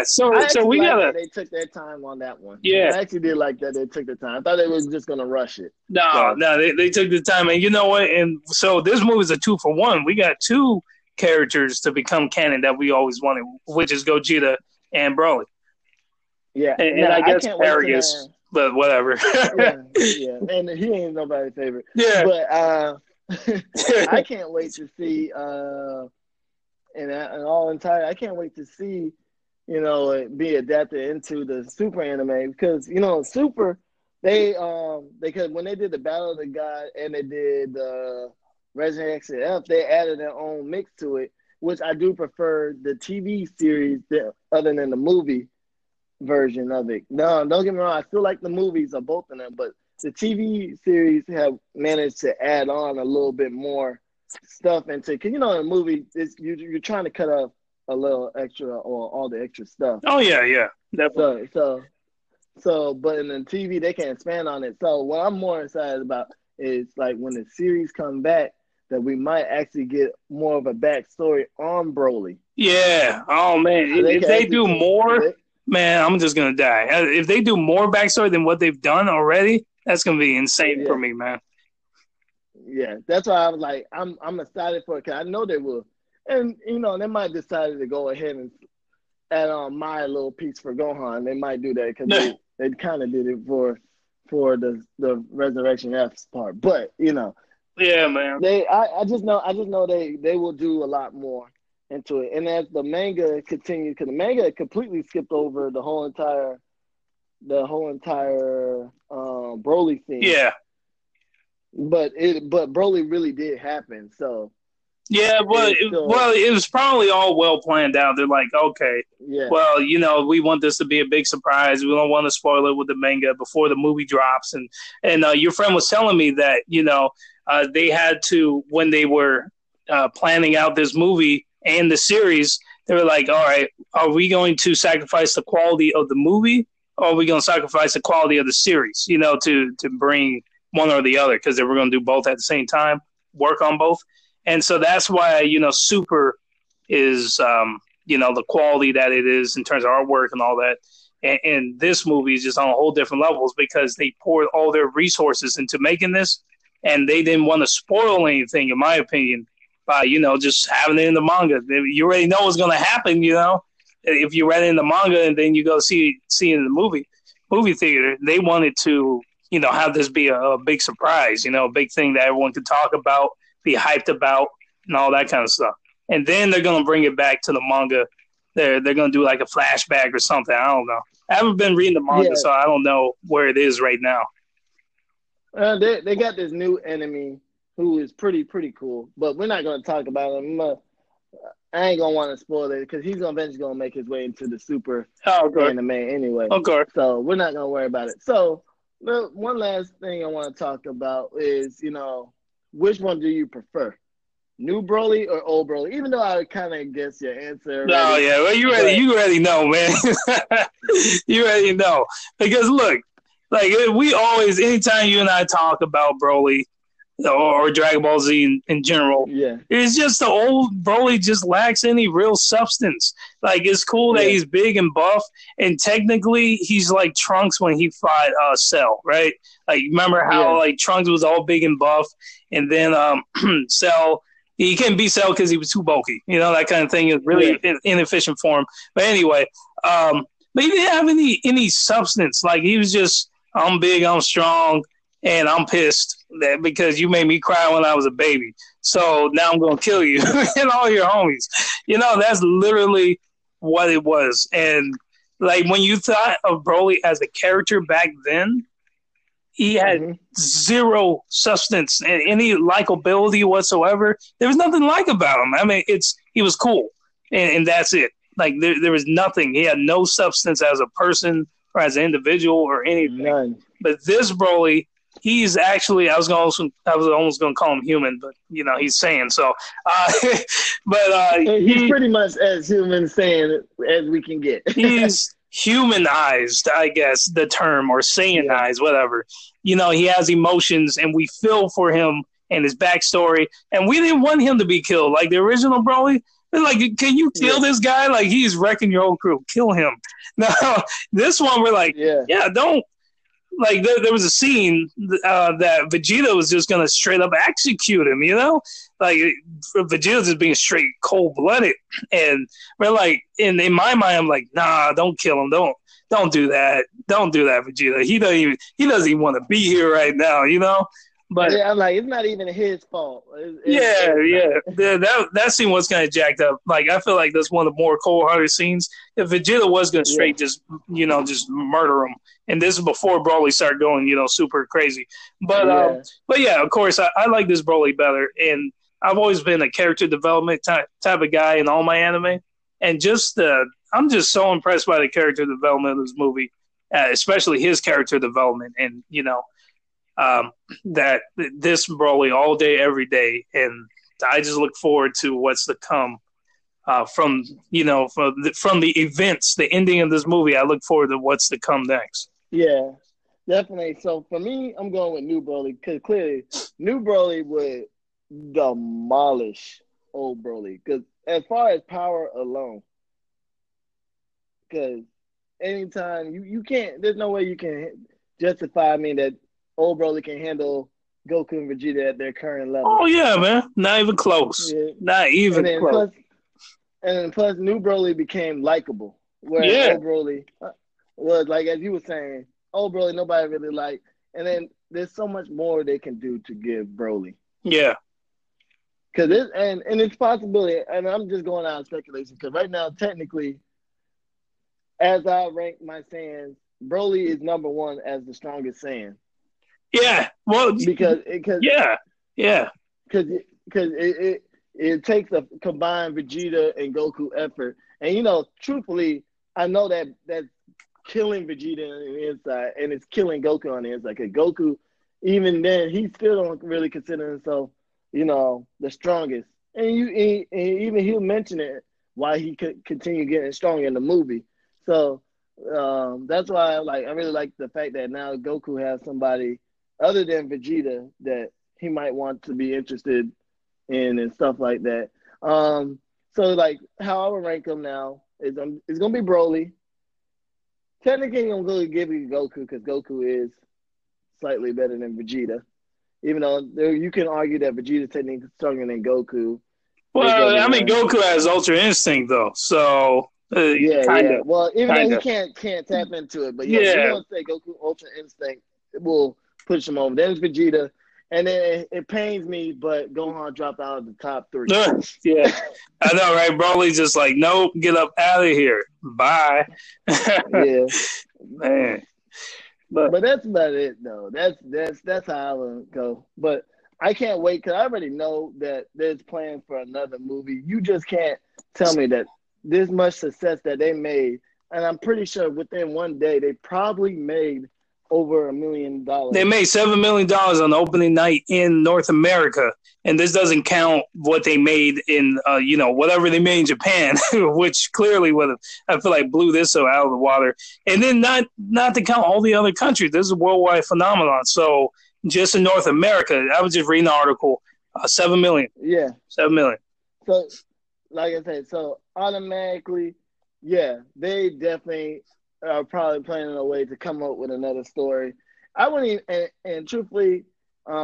so we got to. They took their time on that one. Yeah, I actually did like that. They took the time. I thought they was just going to rush it. No, they took the time, and you know what? And so this movie is a 2-for-1. We got two characters to become canon that we always wanted, which is Gogeta and Broly. Yeah, and I guess Paragus, but whatever. yeah, and he ain't nobody's favorite. Yeah, but I can't wait to see. I can't wait to see, you know, it be adapted into the Super anime, because you know Super, they could, when they did the Battle of the God and they did Resident XF, they added their own mix to it, which I do prefer the TV series other than the movie version of it. No, don't get me wrong, I still like the movies of both of them, but the TV series have managed to add on a little bit more stuff into, because you know in a movie it's, you're trying to cut off a little extra or all the extra stuff. Oh yeah, definitely. So but in the TV they can expand on it. So what I'm more excited about is like when the series come back, that we might actually get more of a backstory on Broly. Yeah. Oh man, so if they do more. Man, I'm just going to die. If they do more backstory than what they've done already, that's going to be insane for me, man. Yeah, that's why I was like, I'm excited for it, because I know they will. And, you know, they might decide to go ahead and add on my little piece for Gohan. They might do that, because they kind of did it for the Resurrection F's part. But, you know. Yeah, man. I just know they will do a lot more into it. And as the manga continues, because the manga completely skipped over the whole entire Broly thing. Yeah. But Broly really did happen. So yeah, but it was probably all well planned out. They're like, okay, well, you know, we want this to be a big surprise. We don't want to spoil it with the manga before the movie drops. And your friend was telling me that, you know, they had to, when they were planning out this movie and the series, they were like, all right, are we going to sacrifice the quality of the movie, or are we going to sacrifice the quality of the series, you know, to bring one or the other, because they were going to do both at the same time, work on both. And so that's why, you know, Super is, you know, the quality that it is in terms of artwork and all that. And this movie is just on a whole different levels, because they poured all their resources into making this, and they didn't want to spoil anything, in my opinion, by, you know, just having it in the manga. You already know what's going to happen, you know, if you read it in the manga and then you go see it in the movie theater. They wanted to, you know, have this be a big surprise, you know, a big thing that everyone could talk about, be hyped about, and all that kind of stuff. And then they're going to bring it back to the manga. They're going to do like a flashback or something. I don't know. I haven't been reading the manga, so I don't know where it is right now. They got this new enemy who is pretty cool, but we're not going to talk about him. I ain't going to want to spoil it, because he's eventually going to make his way into the Super anime anyway. Okay. So we're not going to worry about it. So one last thing I want to talk about is, you know, which one do you prefer? New Broly or old Broly? Even though I kind of guess your answer. No, yeah. Well, you already know, man. You already know. Because, look, like, we always, anytime you and I talk about Broly, or Dragon Ball Z in general. Yeah. It's just the old Broly just lacks any real substance. Like, it's cool that he's big and buff, and technically he's like Trunks when he fought Cell, right? Like, remember how like Trunks was all big and buff, and then Cell, he couldn't beat Cell because he was too bulky. You know, that kind of thing is really inefficient for him. But anyway, but he didn't have any substance. Like, he was just, I'm big, I'm strong, and I'm pissed that because you made me cry when I was a baby, so now I'm going to kill you and all your homies. You know, that's literally what it was. And, like, when you thought of Broly as a character back then, he had zero substance and any likability whatsoever. There was nothing like about him. I mean, he was cool, and that's it. Like, there was nothing. He had no substance as a person or as an individual or anything. None. But this Broly, he's actually, I was almost going to call him human, but, you know, he's Saiyan. So, he's pretty much as human Saiyan as we can get. He's humanized, I guess, the term, or Saiyanized, whatever. You know, he has emotions, and we feel for him and his backstory. And we didn't want him to be killed. Like, the original Broly, they're like, can you kill this guy? Like, he's wrecking your whole crew. Kill him. Now, this one, we're like, don't. like there was a scene that Vegeta was just going to straight up execute him, you know? Like Vegeta's just being straight cold-blooded. And we're like, and in my mind, I'm like, nah, don't kill him. Don't do that. Don't do that, Vegeta. He doesn't even want to be here right now, you know? But yeah, I'm like, it's not even his fault. It's that scene was kind of jacked up. Like, I feel like that's one of the more cold-hearted scenes. If Vegeta was going to straight just murder him, and this is before Broly started going, super crazy. But but of course, I like this Broly better, and I've always been a character development type of guy in all my anime, and just I'm just so impressed by the character development of this movie, especially his character development, and that this Broly all day, every day, and I just look forward to what's to come from the events, the ending of this movie. I look forward to what's to come next. Yeah, definitely. So for me, I'm going with New Broly because clearly, New Broly would demolish old Broly because as far as power alone, because anytime you can't, there's no way you can justify me that old Broly can handle Goku and Vegeta at their current level. Oh, yeah, man. Not even close. Yeah. Not even close. Plus, New Broly became likable. Whereas old Broly was, like, as you were saying, old Broly, nobody really liked. And then there's so much more they can do to give Broly. Yeah. Because it's possibility, and I'm just going out of speculation, because right now, technically, as I rank my Saiyans, Broly is number one as the strongest Saiyan. Yeah, well, because it takes a combined Vegeta and Goku effort, and truthfully, I know that's killing Vegeta on the inside, and it's killing Goku on the inside. Because Goku, even then, he still don't really consider himself, the strongest. And even he'll mention it why he could continue getting stronger in the movie. So that's why I really like the fact that now Goku has somebody other than Vegeta that he might want to be interested in and stuff like that. How I would rank him now is it's going to be Broly. Technically, I'm going to give you Goku because Goku is slightly better than Vegeta. Even though you can argue that Vegeta technically is stronger than Goku. Well, Goku has Ultra Instinct, though, so... Well, even though he can't tap into it, but you want to say Goku Ultra Instinct will push him over. Then it's Vegeta, and then it pains me, but Gohan dropped out of the top three. Yeah, I know, right? Broly's just like, nope, get up out of here, bye. Yeah, man. But that's about it, though. That's how I would go. But I can't wait because I already know that there's plans for another movie. You just can't tell me that. This much success that they made, and I'm pretty sure within one day they probably made over $1 million. They made $7 million on opening night in North America, and this doesn't count what they made in, whatever they made in Japan, which clearly would have, I feel like, blew this out of the water. And then not to count all the other countries, this is a worldwide phenomenon. So just in North America, I was just reading the article, 7 million. Yeah. 7 million. So, like I said, so automatically, they definitely are probably planning a way to come up with another story. I wouldn't even, and truthfully,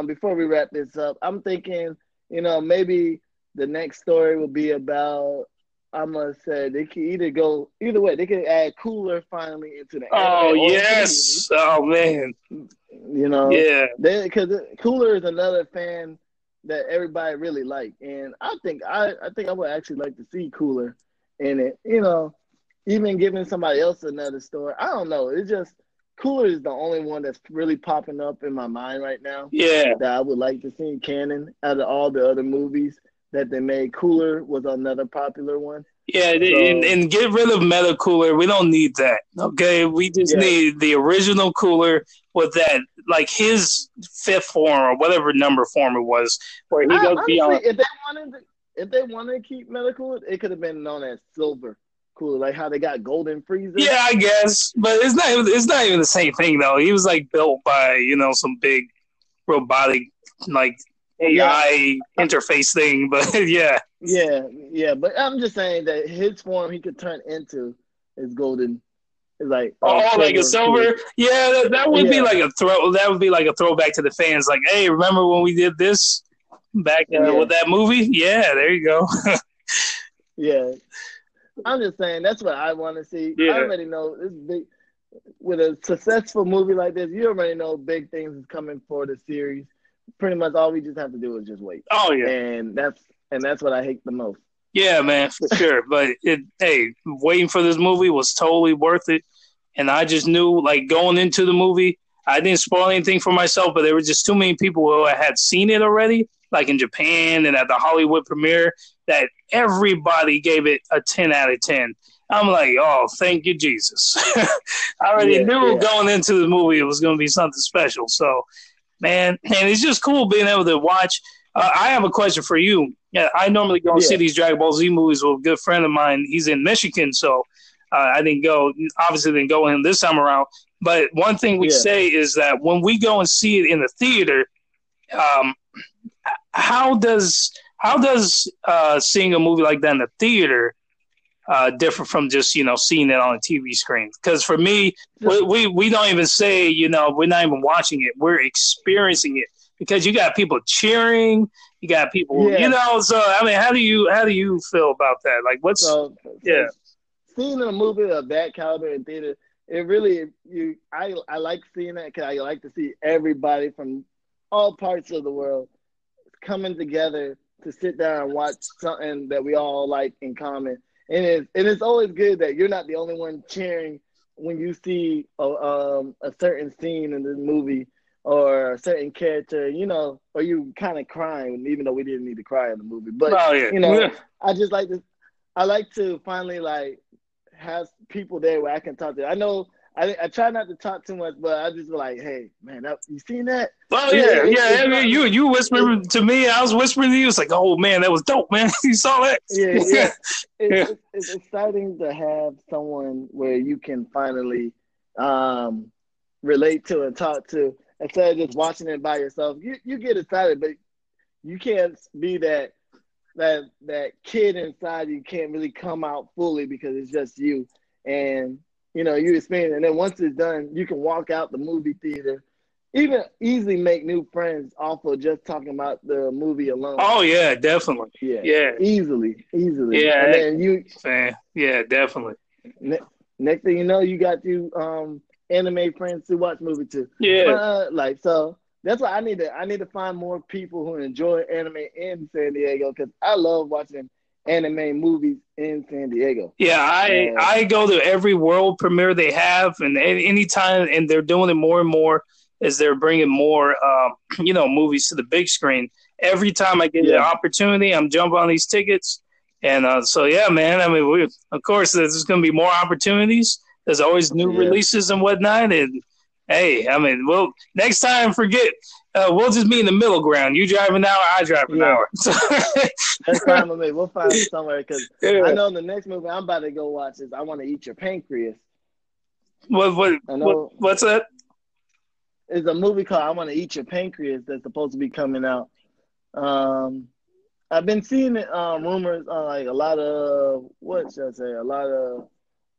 before we wrap this up, I'm thinking, maybe the next story will be about, I'm going to say, they can either way, they can add Cooler finally into the anime. Oh, yes. Oh, man. Yeah. Because Cooler is another fan that everybody really liked. And I think I would actually like to see Cooler in it. Even giving somebody else another story. I don't know. It's just Cooler is the only one that's really popping up in my mind right now. Yeah. That I would like to see in canon out of all the other movies that they made. Cooler was another popular one. Yeah, and get rid of Metacooler. We don't need that, okay? We just need the original Cooler with that, like his fifth form or whatever number form it was, where he goes beyond. If they wanted to keep Metacooler, it could have been known as Silver Cooler, like how they got Golden Frieza. Yeah, I guess, but it's not even the same thing though. He was like built by some big robotic like AI interface thing, but but I'm just saying that his form he could turn into is Golden like silver. Yeah, that would be like a throw. That would be like a throwback to the fans. Like, hey, remember when we did this back with that movie? Yeah, there you go. Yeah, I'm just saying that's what I want to see. Yeah. I already know this big. With a successful movie like this, you already know big things is coming for the series. Pretty much all we just have to do is just wait. Oh yeah, and that's what I hate the most. Yeah, man, for sure. But waiting for this movie was totally worth it. And I just knew, like, going into the movie, I didn't spoil anything for myself, but there were just too many people who had seen it already, like in Japan and at the Hollywood premiere, that everybody gave it a 10 out of 10. I'm like, oh, thank you, Jesus. I already knew going into the movie it was going to be something special. So, man, and it's just cool being able to watch. I have a question for you. Yeah, I normally go and see these Dragon Ball Z movies with a good friend of mine. He's in Michigan, so I didn't go. Obviously, didn't go in this time around. But one thing we say is that when we go and see it in the theater, how does seeing a movie like that in the theater differ from just, seeing it on a TV screen? Because for me, we don't even say, we're not even watching it. We're experiencing it because you got people cheering. You got people, So I mean, how do you feel about that? Like, seeing a movie of that caliber in theater, it really I like seeing that because I like to see everybody from all parts of the world coming together to sit down and watch something that we all like in common. And it's always good that you're not the only one cheering when you see a certain scene in the movie or a certain character, or you kind of crying, even though we didn't need to cry in the movie. But, I just like to finally, like, have people there where I can talk to. I know I try not to talk too much, but I just be like, hey, man, you seen that? Oh, yeah. I mean, you whispered to me. I was whispering to you. It's like, oh, man, that was dope, man. You saw that? Yeah. It's exciting to have someone where you can finally relate to and talk to. Instead of just watching it by yourself, you get excited, but you can't be that kid inside. You can't really come out fully because it's just you. And you experience it. And then once it's done, you can walk out the movie theater, even easily make new friends off of just talking about the movie alone. Oh yeah, definitely. Yeah. Easily. Yeah, and then yeah, definitely. Next thing you know, you got you anime friends to watch movie too. Yeah, so that's why I need to find more people who enjoy anime in San Diego because I love watching anime movies in San Diego. Yeah, I go to every world premiere they have, and any time, and they're doing it more and more as they're bringing more, movies to the big screen. Every time I get the opportunity, I'm jumping on these tickets, and so yeah, man. I mean, of course, there's going to be more opportunities. There's always new releases and whatnot, and hey, I mean, well, next time, forget. We'll just be in the middle ground. You drive an hour, I drive an hour. That's fine with me. We'll find somewhere because I know the next movie I'm about to go watch is I Want to Eat Your Pancreas. What's that? It's a movie called I Want to Eat Your Pancreas that's supposed to be coming out. I've been seeing rumors on like a lot of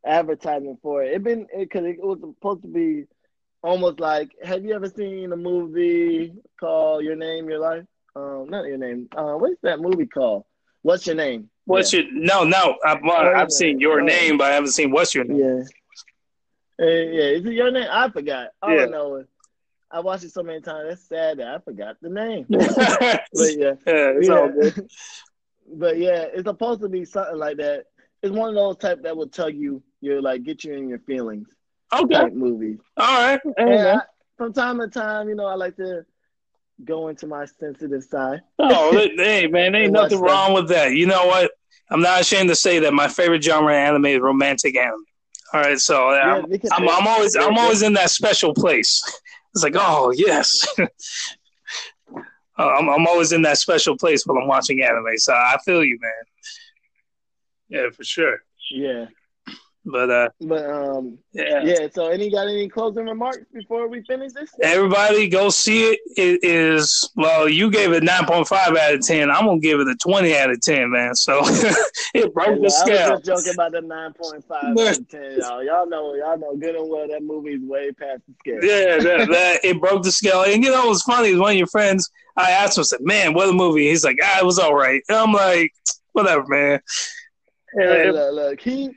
advertising for it. It was supposed to be almost like, have you ever seen a movie called Your Name, Your Life? Not Your Name. What's that movie called? What's Your Name? I've seen Your Name, but I haven't seen What's Your Name. Is it Your Name? I forgot. All I know is I watched it so many times. It's sad that I forgot the name. All good. But yeah, it's supposed to be something like that. It's one of those type that will tell you, you're like, get you in your feelings. Okay. Movie. All right. And from time to time, I like to go into my sensitive side. Oh, hey, man, ain't nothing wrong with that. You know what? I'm not ashamed to say that my favorite genre of anime is romantic anime. All right, so I'm always in that special place. It's like, oh yes, I'm always in that special place when I'm watching anime. So I feel you, man. Yeah, for sure. Yeah. But yeah. So, any got any closing remarks before we finish this? Everybody, go see it. It is you gave it 9.5 out of 10. I'm gonna give it a 20 out of 10, man. So it broke the scale. I was just joking about the 9.5 out of 10. Y'all know good and well that movie's way past the scale. Yeah, that it broke the scale. And you know what's funny is one of your friends. I asked him, I said, "Man, what a movie!" He's like, "Ah, it was all right." And I'm like, "Whatever, man." Hey, look, him,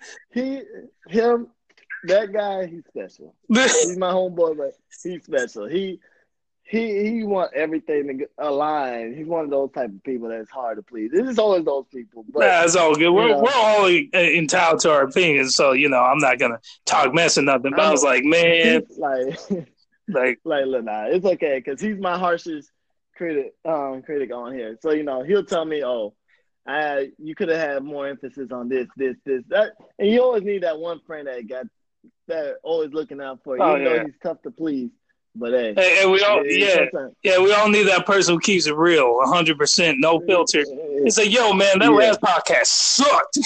that guy, he's special. He's my homeboy, but he's special. He wants everything to align. He's one of those type of people that's hard to please. It's always those people. But, nah, it's all good. We're all entitled to our opinions, so I'm not gonna talk mess or nothing. But I was like, man, look, it's okay because he's my harshest critic on here. So he'll tell me, oh. You could have had more emphasis on this, that, and you always need that one friend that always looking out for you. Though he's tough to please, but hey, and we all, we all need that person who keeps it real, 100%, no filter. It's like, yo, man, that last podcast sucked.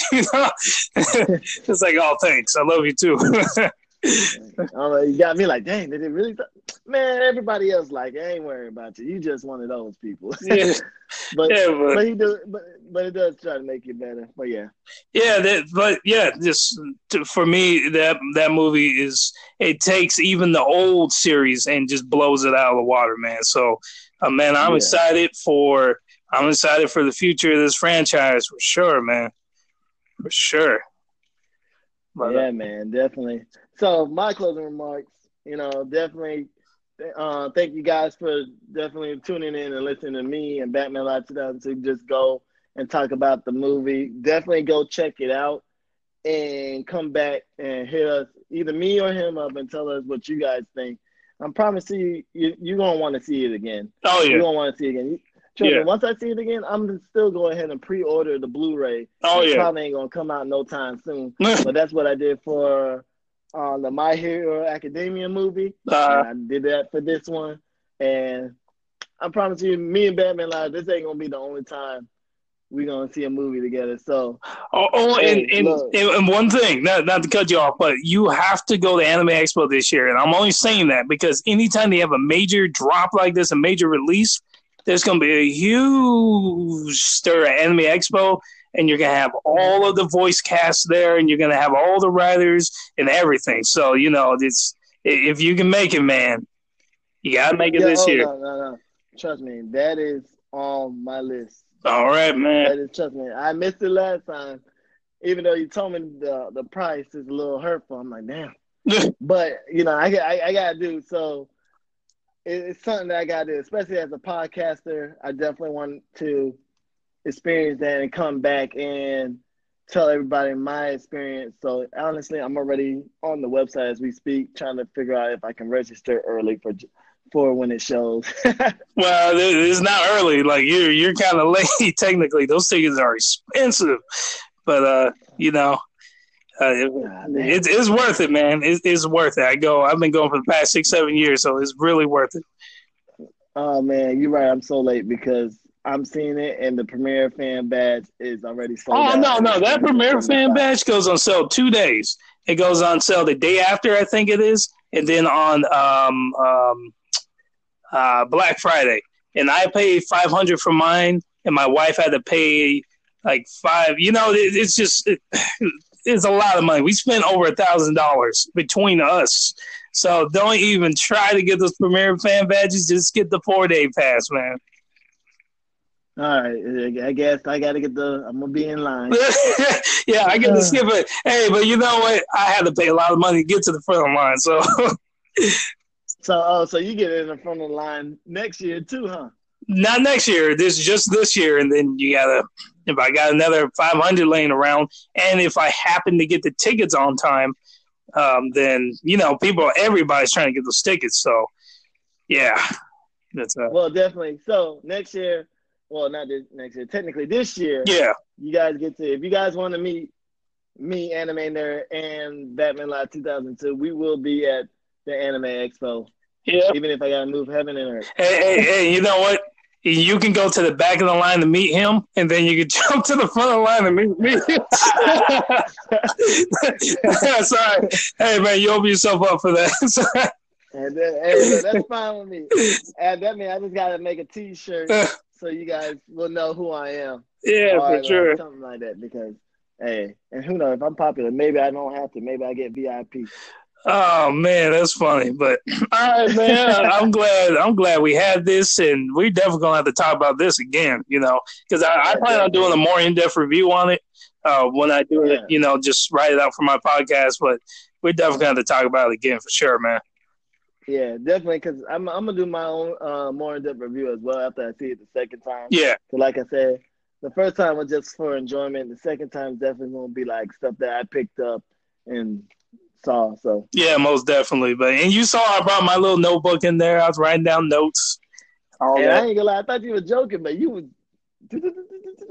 It's like, oh, thanks, I love you too. You got me like, dang, did it really? Man, everybody else like, I ain't worried about you. You just one of those people. Yeah. But he do. But it does try to make you better. But yeah. Yeah, for me, that movie is. It takes even the old series and just blows it out of the water, man. So, man, I'm excited for. I'm excited for the future of this franchise for sure, man. For sure. But, man, definitely. So my closing remarks, definitely thank you guys for definitely tuning in and listening to me and Batman Live 2002 just go and talk about the movie. Definitely go check it out and come back and hit us, either me or him up, and tell us what you guys think. I promise you're going to want to see it again. Oh, yeah. You're going to want to see it again. Children, once I see it again, I'm still going ahead and pre-order the Blu-ray. Oh, yeah. It probably ain't going to come out no time soon. But that's what I did for... on the My Hero Academia movie. I did that for this one. And I promise you, me and Batman Live, this ain't going to be the only time we're going to see a movie together. So, and one thing, not to cut you off, but you have to go to Anime Expo this year. And I'm only saying that because anytime they have a major drop like this, a major release, there's going to be a huge stir at Anime Expo. And you're going to have all of the voice cast there, and you're going to have all the writers and everything. So, it's, if you can make it, man, you got to make it this year. No. Trust me, that is on my list. All right, man. Trust me, I missed it last time. Even though you told me the price is a little hurtful, I'm like, damn. But, I got to do so. It's something that I got to do, especially as a podcaster. I definitely want to experience that and come back and tell everybody my experience. So honestly, I'm already on the website as we speak, trying to figure out if I can register early for when it shows. Well, it's not early. Like you're kind of late technically. Those tickets are expensive, but it's worth it, man. It's worth it. I've been going for the past 6-7 years, so it's really worth it. Oh man, you're right. I'm so late because I'm seeing it, and the Premier Fan Badge is already sold out. Oh, no. That Premier Fan Badge goes on sale 2 days. It goes on sale the day after, I think it is, and then on Black Friday. And I paid $500 for mine, and my wife had to pay like $5. It's just it's a lot of money. We spent over $1,000 between us. So don't even try to get those Premier Fan Badges. Just get the 4-day pass, man. All right, I guess I got to get I'm going to be in line. Yeah, I get to skip it. Hey, but you know what? I had to pay a lot of money to get to the front of the line, so. So you get in the front of the line next year too, huh? Not next year. Just this year, and then you got to, if I got another 500 laying around, and if I happen to get the tickets on time, then, everybody's trying to get those tickets, so, yeah. Well, definitely. So, next year. Well, not this next year. Technically, this year. Yeah. You guys get to. If you guys want to meet me, Anime Nerd, and Batman Live 2002, we will be at the Anime Expo. Yeah. Even if I gotta move heaven and earth. Hey, you know what? you can go to the back of the line to meet him, and then you can jump to the front of the line to meet me. Sorry. Hey, man, you open yourself up for that. And then, hey, that's fine with me. And that means I just got to make a T-shirt so you guys will know who I am. Yeah, for sure. Something like that, because, hey, and who knows, if I'm popular, maybe I don't have to. Maybe I get VIP. Oh man, that's funny. But all right, man, I'm glad we had this, and we definitely gonna have to talk about this again, you know, because I plan on doing a more in-depth review on it when I do it, you know, just write it out for my podcast. But we definitely gonna have to talk about it again for sure, man. Yeah, definitely, because I'm gonna do my own more in-depth review as well after I see it the second time. Yeah, so like I said, the first time was just for enjoyment. The second time definitely gonna be like stuff that I picked up and saw. So yeah, most definitely. But and you saw I brought my little notebook in there. I was writing down notes. Oh, and I ain't gonna lie, I thought you were joking, but you was.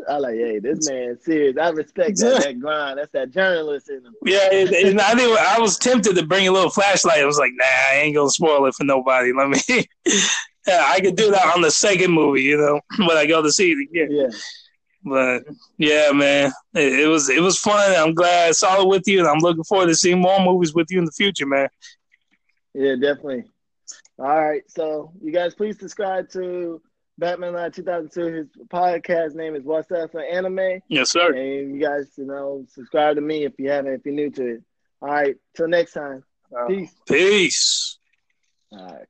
I like, hey, this man's serious. I respect that grind. That's that journalist in him. Yeah, and I was tempted to bring a little flashlight. I was like, nah, I ain't gonna spoil it for nobody. Let me. Yeah, I could do that on the second movie, you know, when I go to see it again. Yeah. But yeah, man, it was fun. I'm glad I saw it with you, and I'm looking forward to seeing more movies with you in the future, man. Yeah, definitely. All right, so you guys, please subscribe to Batman Live 2002. His podcast name is What's Awesome Anime. Yes, sir. And you guys, you know, subscribe to me if you haven't, if you're new to it. All right, till next time. Peace. All right.